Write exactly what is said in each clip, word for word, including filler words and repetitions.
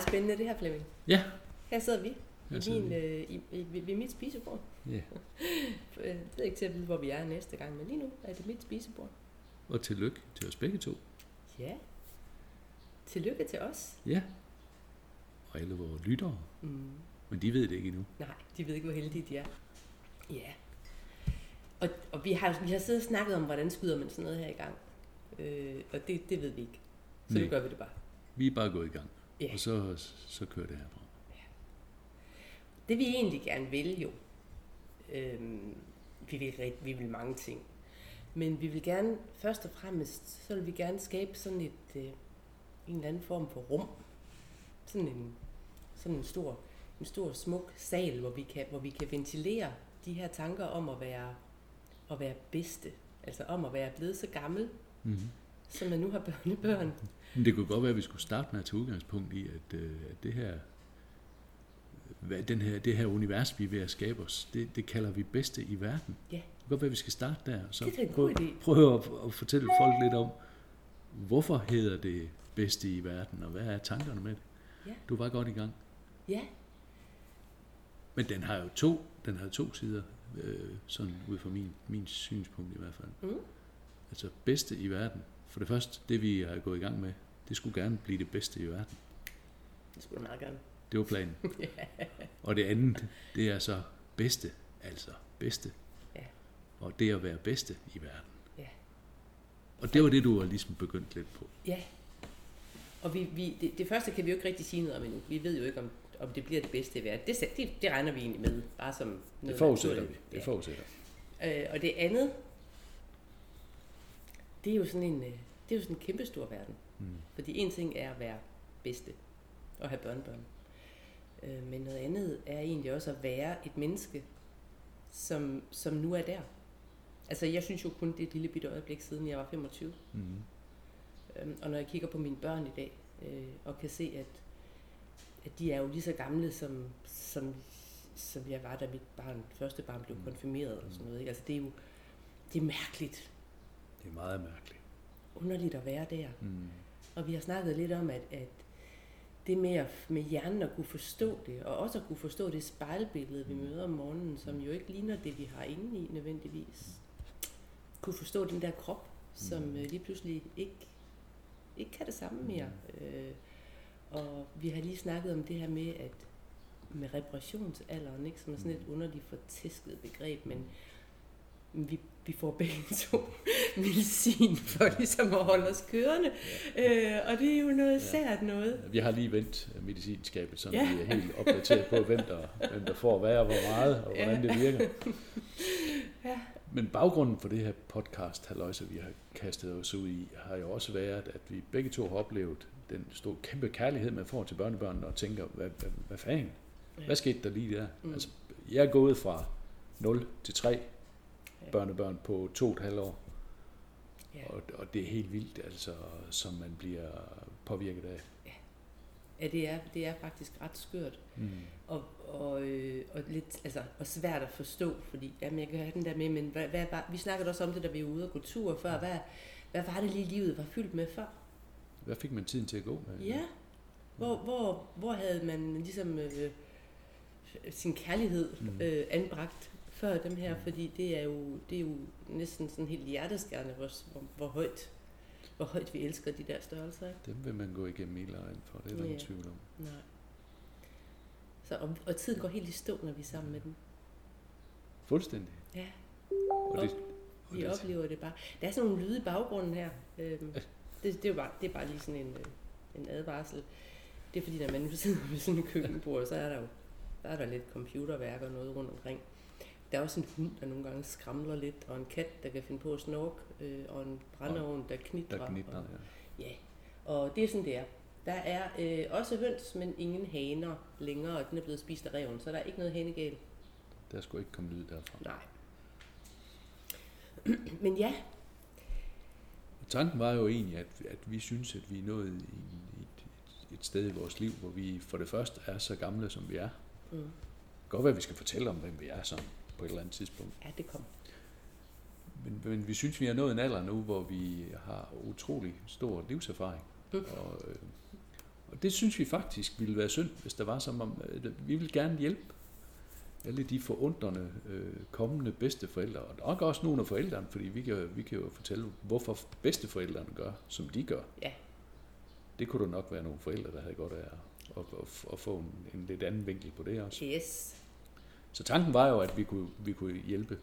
meget spændende det her, Flemming. Ja. Her sidder vi. Her sidder min, vi. Øh, i, i, ved mit spisebord. Ja. Jeg ved ikke til at vide, hvor vi er næste gang, men lige nu er det mit spisebord. Og tillykke til os begge to. Ja. Tillykke til os. Ja. Og alle vores lyttere. Mm. Men de ved det ikke endnu. Nej, de ved ikke, hvor heldige de er. Ja. Og, og vi, har, vi har siddet og snakket om, hvordan skyder man sådan noget her i gang. Øh, og det, det ved vi ikke. Så nu gør vi det bare. Vi er bare gået i gang. Yeah. Og så, så kører det herfra. Ja. Det vi egentlig gerne vil jo. Øhm, vi, vil, vi vil mange ting. Men vi vil gerne, først og fremmest, så vil vi gerne skabe sådan et, øh, en eller anden form for rum. Sådan en, sådan en stor, en stor smuk sal, hvor vi kan, hvor vi kan ventilere de her tanker om at være, at være bedste. Altså om at være blevet så gammel, mm-hmm. som man nu har børnebørn. Men det kunne godt være, at vi skulle starte med at tage udgangspunkt i, at, at det her, hvad, den her, det her univers, vi er ved at skabe os, det, det kalder vi bedste i verden. Ja. Det kan godt være, at vi skal starte der. Så det er en god idé. Prøv at, at fortælle folk lidt om, hvorfor hedder det bedste i verden, og hvad er tankerne med det? Ja. Du var godt i gang. Ja. Men den har jo to, den har to sider, øh, sådan ud fra min, min synspunkt i hvert fald. Mm. Altså bedste i verden. For det første, det vi har gået i gang med, det skulle gerne blive det bedste i verden. Det skulle meget gerne. Det var planen. Ja. Og det andet, det er så bedste, altså bedste. Ja. Og det at være bedste i verden. Ja. Og det var det, du var ligesom begyndt lidt på. Ja. Og vi, vi, det, det første kan vi jo ikke rigtig sige noget om endnu. Vi ved jo ikke, om, om det bliver det bedste i verden. Det, det, det regner vi egentlig med, bare som noget. Det forudsætter vi. Det forudsætter. Ja. Øh, og det andet, det er jo sådan en, det er jo sådan en kæmpestor verden. Mm. Fordi en ting er at være bedste og have børnebørn. Øh, men noget andet er egentlig også at være et menneske, som, som nu er der. Altså jeg synes jo kun det er et lille bitte øjeblik siden jeg var femogtyve. Mm. Øh, og når jeg kigger på mine børn i dag, øh, og kan se, at, at de er jo lige så gamle, som, som, som jeg var, da mit barn, første barn blev konfirmeret. Mm. Og sådan noget, ikke? Altså det er jo det er mærkeligt. Det er meget mærkeligt. Underligt at være der. Mm. Og vi har snakket lidt om, at, at det med, at, med hjernen at kunne forstå det, og også at kunne forstå det spejlbillede, vi møder om morgenen, som jo ikke ligner det, vi har inde i nødvendigvis. Kunne forstå den der krop, som mm. lige pludselig ikke, ikke kan det samme mere. Mm. Øh, og vi har lige snakket om det her med, at med reparationsalderen, ikke, som er sådan et underligt fortæsket begreb, men vi, vi får begge to medicin for ligesom at holde os kørende, ja. øh, og det er jo noget ja. sært noget. Vi har lige vendt medicinskabet, så ja. vi er helt opdateret på, hvem der, hvem der får hvad og hvor meget, og hvordan ja. det virker. Ja. Men baggrunden for det her podcast, halløjse, vi har kastet os ud i, har jo også været, at vi begge to har oplevet den store kæmpe kærlighed, man får til børnebørnene, og tænker, hvad, hvad, hvad fanden? Ja. Hvad skete der lige der? Mm. Altså, jeg er gået fra nul til tre, børnebørn på to og et halvt år. Ja. Og, og det er helt vildt, altså, som man bliver påvirket af. Ja, ja det, er, det er faktisk ret skørt. Mm. Og, og, øh, og, lidt, altså, og svært at forstå, fordi jamen, jeg kan have den der med, men hvad, hvad, vi snakkede også om det, da vi var ude og gå tur før. Hvad, hvad var det lige livet var fyldt med før? Hvad fik man tiden til at gå med? Ja, hvor, mm. hvor, hvor havde man ligesom øh, sin kærlighed øh, anbragt før dem her, fordi det er jo, det er jo næsten sådan helt hjerteskærende, hvor, hvor, højt, hvor højt vi elsker de der størrelser. Dem vil man gå igennem hele vejen for, det er der ingen tvivl om. Nej. Så, og, og tiden går helt i stå, når vi er sammen med dem. Fuldstændig. Ja. Og og det, og vi det, oplever det bare. Der er sådan nogle lyde i baggrunden her. Øhm, det, det, er bare, det er bare lige sådan en, en advarsel. Det er fordi, når man nu sidder ved sådan en køkkenbord, så er der jo der er der lidt computerværk og noget rundt omkring. Der er også en hund, der nogle gange skramler lidt, og en kat, der kan finde på at snorke, øh, og en brændeovn, der knitrer. Der knitrer og, ja. ja, og det er sådan, det er. Der er øh, også høns, men ingen haner længere, og den er blevet spist af ræven, så der er ikke noget hanegalt. Der skulle ikke komme lyd derfra. Nej. Men ja. Tanken var jo egentlig, at, at vi synes, at vi er nået i et, et sted i vores liv, hvor vi for det første er så gamle, som vi er. Mm. Det kan godt være, at vi skal fortælle om, hvem vi er som. På et eller andet tidspunkt. Ja, det kommer. Men, men vi synes, vi har nået en alder nu, hvor vi har utrolig stor livserfaring. Mm. Og, øh, og Og det synes vi faktisk ville være synd, hvis der var som om, vi vil gerne hjælpe alle de forundrende øh, kommende bedsteforældre, og nok også nogle af forældrene, fordi vi kan, vi kan jo fortælle, hvorfor bedsteforældrene gør, som de gør. Ja. Det kunne der nok være nogle forældre, der havde godt af at, at, at få en, en lidt anden vinkel på det også. Yes. Så tanken var jo, at vi kunne, vi kunne hjælpe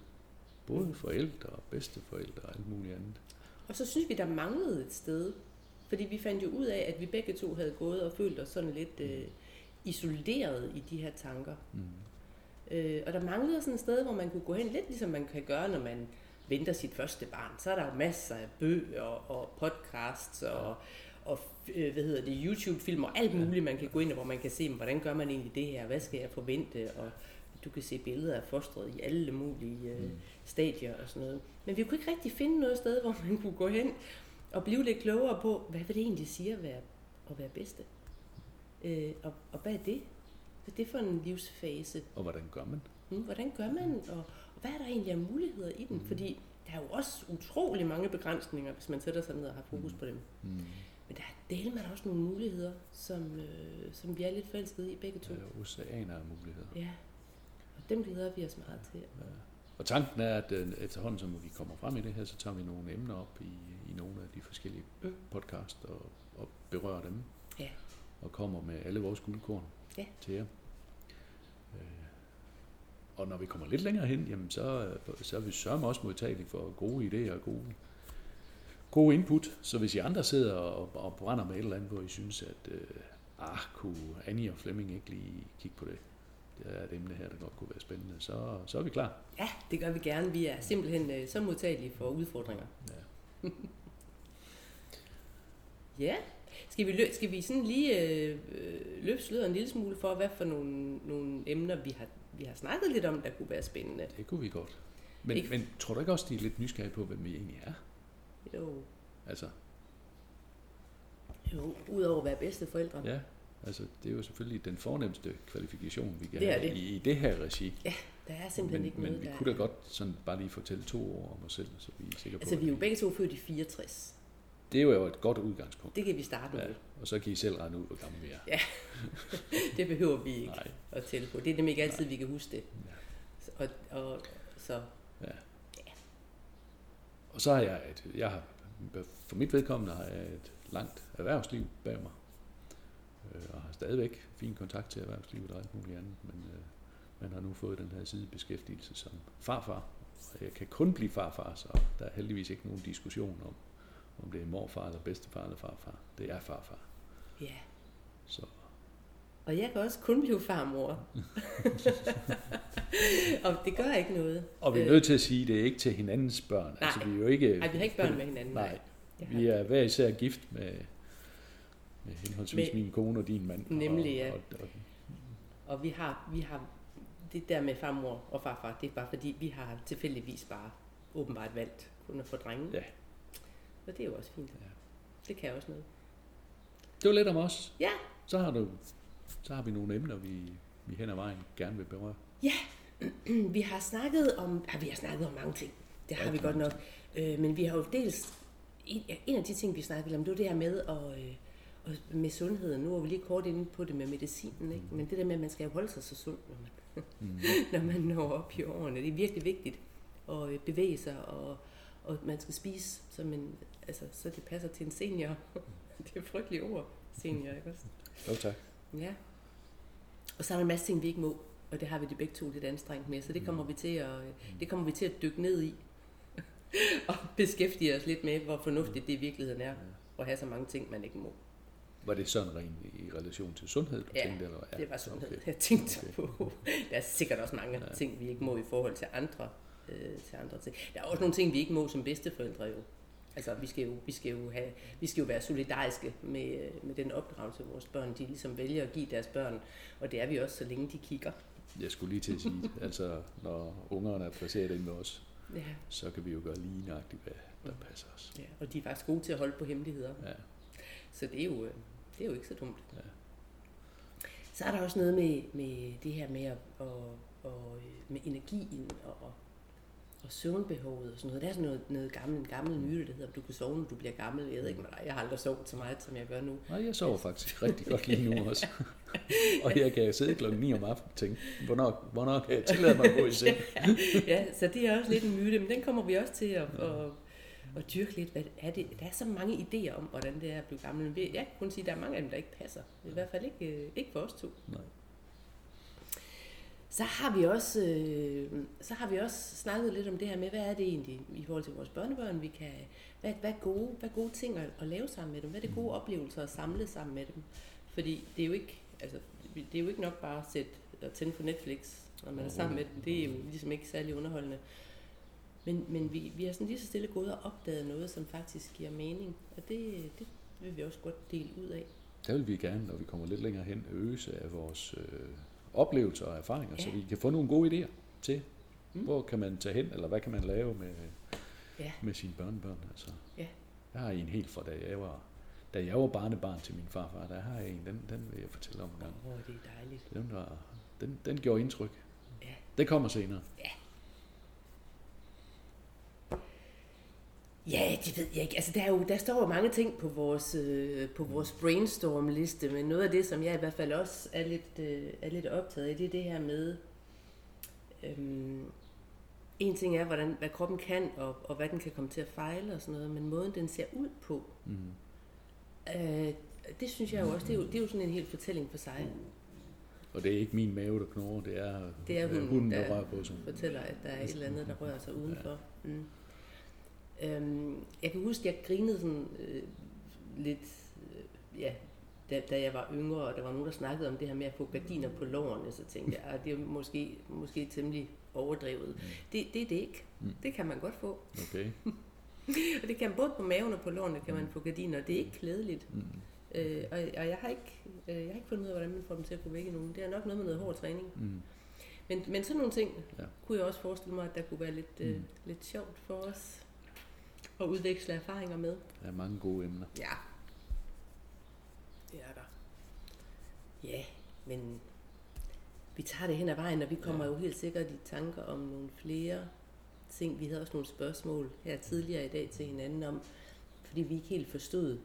både forældre og bedsteforældre og alt muligt andet. Og så synes vi, der manglede et sted, fordi vi fandt jo ud af, at vi begge to havde gået og følt os sådan lidt øh, isoleret i de her tanker. Mm. Øh, og der manglede sådan et sted, hvor man kunne gå hen, lidt ligesom man kan gøre, når man venter sit første barn. Så er der masser af bøger og podcasts og, og øh, hvad hedder det, YouTube-film og alt muligt, man kan gå ind og hvor man kan se, hvordan gør man egentlig det her, hvad skal jeg forvente, og du kan se billeder af fosteret i alle mulige øh, stadier og sådan noget. Men vi kunne ikke rigtig finde noget sted, hvor man kunne gå hen og blive lidt klogere på, hvad vil det egentlig sige at være, at være bedste? Øh, og, og hvad er det? Hvad er det for en livsfase? Og hvordan gør man? Hmm, hvordan gør man? Og, og hvad er der egentlig af muligheder i den? Mm. Fordi der er jo også utrolig mange begrænsninger, hvis man sætter sig ned og har fokus på dem. Mm. Men der er delmand også nogle muligheder, som, øh, som vi er lidt forelskede i begge to. Der er oceaner af muligheder. Ja, og dem glæder vi os meget til. Ja. Og tanken er, at efterhånden, som vi kommer frem i det her, så tager vi nogle emner op i, i nogle af de forskellige mm. podcasts og, og berører dem. Ja. Og kommer med alle vores guldkorn ja. til jer. Øh, og når vi kommer lidt længere hen, jamen så, så er vi sørme også modtagelige for gode idéer og gode, gode input. Så hvis I andre sidder og, og brænder med et eller andet, hvor I synes, at øh, ah, kunne Annie og Flemming ikke lige kigge på det, det er et emne her, der godt kunne være spændende, så, så er vi klar. Ja, det gør vi gerne. Vi er simpelthen øh, så modtagelige for udfordringer. Ja. Ja. Skal vi, lø- skal vi sådan lige øh, løbe sløret en lille smule for, hvad for nogle, nogle emner, vi har, vi har snakket lidt om, der kunne være spændende? Det kunne vi godt. Men, ikke... men tror du ikke også, de er lidt nysgerrige på, hvem vi egentlig er? Jo. Altså? Jo, udover at være bedsteforældre. Ja, altså det er jo selvfølgelig den fornemste kvalifikation, vi kan det have det. I, i det her regi. Ja, der er simpelthen men, ikke noget, men vi der... kunne da godt sådan bare lige fortælle to ord om os selv, så vi er sikre på... Altså vi er jo begge to født i fireogtres. Det er jo et godt udgangspunkt. Det kan vi starte med. Ja, og så kan I selv regne ud, hvor gammel vi er. Ja, det behøver vi ikke Nej. at tælle på. Det er nemlig ikke altid, Nej. vi kan huske det. Ja. Og, og, så. Ja. Ja. Og så har jeg, et, jeg har, for mit vedkommende har jeg et langt erhvervsliv bag mig. Og har stadigvæk fin kontakt til erhvervslivet og alt muligt andet. Men øh, man har nu fået den her sidebeskæftigelse som farfar. Og jeg kan kun blive farfar, så der er heldigvis ikke nogen diskussion om, om det er morfar eller bedstefar eller farfar. Det er farfar. Ja. Så. Og jeg kan også kun blive farmor. Og det gør ikke noget. Og vi er nødt til at sige, at det er ikke til hinandens børn. Nej, altså, vi, er jo ikke, Nej vi har ikke børn med hinanden. Nej, nej. Vi er hver især gift med, med henholdsvis med, min kone og din mand. Nemlig, ja. Og, og, og, og vi, har, vi har det der med farmor og farfar, det er bare fordi, vi har tilfældigvis bare åbenbart valgt kun at få drenge. Ja. Og det er jo også fint. Ja. Det kan også noget. Det var lidt om os. Ja. Så har, du, så har vi nogle emner, vi, vi hen ad vejen gerne vil berøre. Ja, vi har snakket om, ja, vi har snakket om mange ting. Det har ja, vi godt nok. Øh, men vi har jo dels, en, en af de ting, vi snakkede om, det var det her med, og, og med sundheden. Nu var vi lige kort inde på det med medicinen. Ikke? Mm. Men det der med, at man skal holde sig så sund, når man, mm. når man når op i årene. Det er virkelig vigtigt at bevæge sig, og, og man skal spise som en... Altså, så det passer til en senior. Det er et frygteligt ord, senior, ikke også? Jo, tak. Ja. Og så er der en masse ting, vi ikke må, og det har vi det begge to lidt anstrengt med, så det kommer, mm. vi, til at, det kommer vi til at dykke ned i, og beskæftige os lidt med, hvor fornuftigt det i virkeligheden er, at have så mange ting, man ikke må. Var det sådan rent i relation til sundhed, du ja, tænkte? Eller? Ja, det var sundhed, okay. jeg tænkte okay. på. Der er sikkert også mange ja. ting, vi ikke må i forhold til andre, øh, til andre ting. Der er også nogle ting, vi ikke må som bedsteforældre jo. Altså, vi skal jo, vi skal jo, have, vi skal jo være solidariske med, med den opdragelse, vores børn de ligesom vælger at give deres børn. Og det er vi også, så længe de kigger. Jeg skulle lige til at sige, altså, når ungerne er placeret inde med os, ja. så kan vi jo gøre lige nøjagtigt, hvad der mm. passer os. Ja, og de er faktisk gode til at holde på hemmeligheder. Ja. Så det er, jo, det er jo ikke så dumt. Ja. Så er der også noget med, med det her med, at, og, og, med energien og og søvnbehovet og sådan noget. Der er sådan noget, noget gammel, en gammel myte, der hedder, at du kan sove, når du bliver gammel. Jeg ved ikke med dig, jeg har aldrig sovet så meget, som jeg gør nu. Nej, jeg sover faktisk rigtig godt lige nu også. Og jeg kan sidde klokken ni om aftenen og tænke, hvornår, hvornår kan jeg tillade mig at gå i seng? Ja, så det er også lidt en myte, men den kommer vi også til at... Ja. Og dyrke lidt, hvad er det? Der er så mange idéer om, hvordan det er at blive gammel. Jeg kan kun sige, at der er mange af dem, der ikke passer. I hvert fald ikke, ikke for os to. Nej. Så har vi også, så har vi også snakket lidt om det her med, hvad er det egentlig i forhold til vores børnebørn, vi kan, hvad, hvad gode, hvad gode ting at, at lave sammen med dem, hvad er det gode oplevelser at samle sammen med dem, fordi det er jo ikke, altså det er jo ikke nok bare at sætte og tænde for Netflix, når man er sammen med dem. Det er jo ligesom ikke særlig underholdende. Men, men vi, vi er sådan lige så stille gået og opdaget noget, som faktisk giver mening, og det, det vil vi også godt dele ud af. Der vil vi gerne, når vi kommer lidt længere hen, øse af vores øh, oplevelser og erfaringer, ja. Så vi kan få nogle gode idéer til, mm. hvor kan man tage hen, eller hvad kan man lave med, ja. med sine børnebørn. Altså, ja. Jeg har en helt fra, da jeg var, da jeg var barnebarn til min farfar, der har jeg en, den, den vil jeg fortælle om en gang. Åh, oh, det er dejligt. Den, var, den, den gjorde indtryk. Ja. Det kommer senere. Ja. Ja, det ved jeg ikke. Altså, der, er jo, der står jo mange ting på vores, øh, på vores brainstorm-liste, men noget af det, som jeg i hvert fald også er lidt, øh, er lidt optaget af, det er det her med, øhm, en ting er, hvordan, hvad kroppen kan, og, og hvad den kan komme til at fejle og sådan noget, men måden, den ser ud på, mm. øh, det synes jeg jo også, det er jo, det er jo sådan en hel fortælling for sig. Og det er ikke min mave, der knurrer, det er, det er hunden, hunden, der, der rører på sig. Fortæller, at der er et eller andet, der rører sig udenfor. Ja. Mm. Jeg kan huske, at jeg grinede sådan øh, lidt, øh, ja, da, da jeg var yngre, og der var nogen, der snakkede om det her med at få gardiner på lårene, så tænkte jeg, at det er måske, måske temmelig overdrevet. Det, det er det ikke. Det kan man godt få. Okay. Og det kan både på maven og på lårene, kan man få gardiner, det er ikke klædeligt. Mm. Øh, og, og jeg har ikke, øh, jeg har ikke fundet ud af, hvordan man får dem til at få væk i nogen. Det er nok noget med noget hård træning. Mm. Men, men sådan nogle ting ja. kunne jeg også forestille mig, at der kunne være lidt, øh, mm. lidt sjovt for os. Og udveksle erfaringer med. Der er mange gode emner. Ja. Det er der. Ja, men vi tager det hen ad vejen, og vi kommer ja. jo helt sikkert i tanker om nogle flere ting. Vi havde også nogle spørgsmål her tidligere i dag til hinanden om, fordi vi ikke helt forstod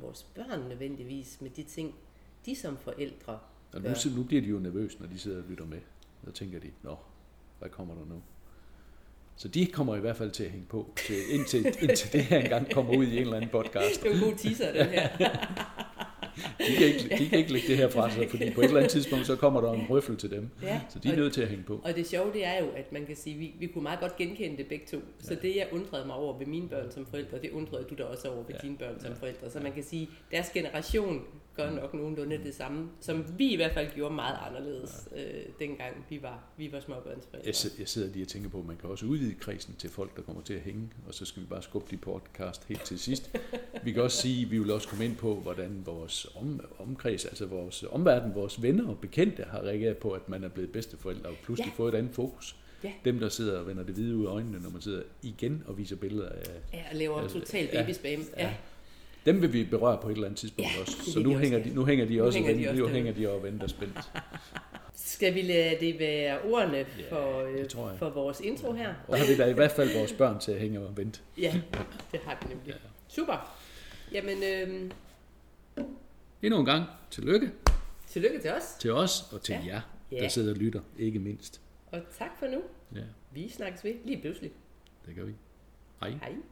vores børn nødvendigvis med de ting, de som forældre og nu, nu bliver de jo nervøse, når de sidder og lytter med. Så tænker de, nå, hvad kommer der nu? Så de kommer i hvert fald til at hænge på, til, indtil, indtil det her engang kommer ud i en eller anden podcast. Det er jo en god teaser, den her. de, kan ikke, de kan ikke lægge det her fra sig, fordi på et eller andet tidspunkt, så kommer der en røffel til dem. Ja, så de er nødt til at hænge på. Og det sjove, det er jo, at man kan sige, vi, vi kunne meget godt genkende det begge to. Så ja. det, jeg undrede mig over ved mine børn som forældre, det undrede du da også over ved ja. dine børn som forældre. Så man kan sige, deres generation gør nok nogenlunde det samme, som vi i hvert fald gjorde meget anderledes, ja. øh, dengang vi var, vi var småbørnsforældre. Jeg, jeg sidder lige og tænker på, at man kan også udvide kredsen til folk, der kommer til at hænge, og så skal vi bare skubbe de podcast helt til sidst. Vi kan også sige, at vi vil også komme ind på, hvordan vores om, omkreds, altså vores omverden, vores venner og bekendte har reageret på, at man er blevet bedsteforældre og pludselig ja. fået et andet fokus. Ja. Dem, der sidder og vender det hvide ud af øjnene, når man sidder igen og viser billeder af... Ja, og laver altså, totalt babyspam. Ja. ja. Dem vil vi berøre på et eller andet tidspunkt ja, også. Så nu, de hænger også. De, nu hænger de også nu hænger og venter, de hænger de og venter spændt. Skal vi lade det være ordene for, ja, for vores intro her? Og har vi da i hvert fald vores børn til at hænge og vente. Ja, det har vi nemlig. Ja. Super. Jamen, øh... endnu en gang, tillykke. Tillykke til os. Til os og til ja. jer, der ja. sidder og lytter, ikke mindst. Og tak for nu. Ja. Vi snakkes ved lige pludselig. Det gør vi. Hej. Hej.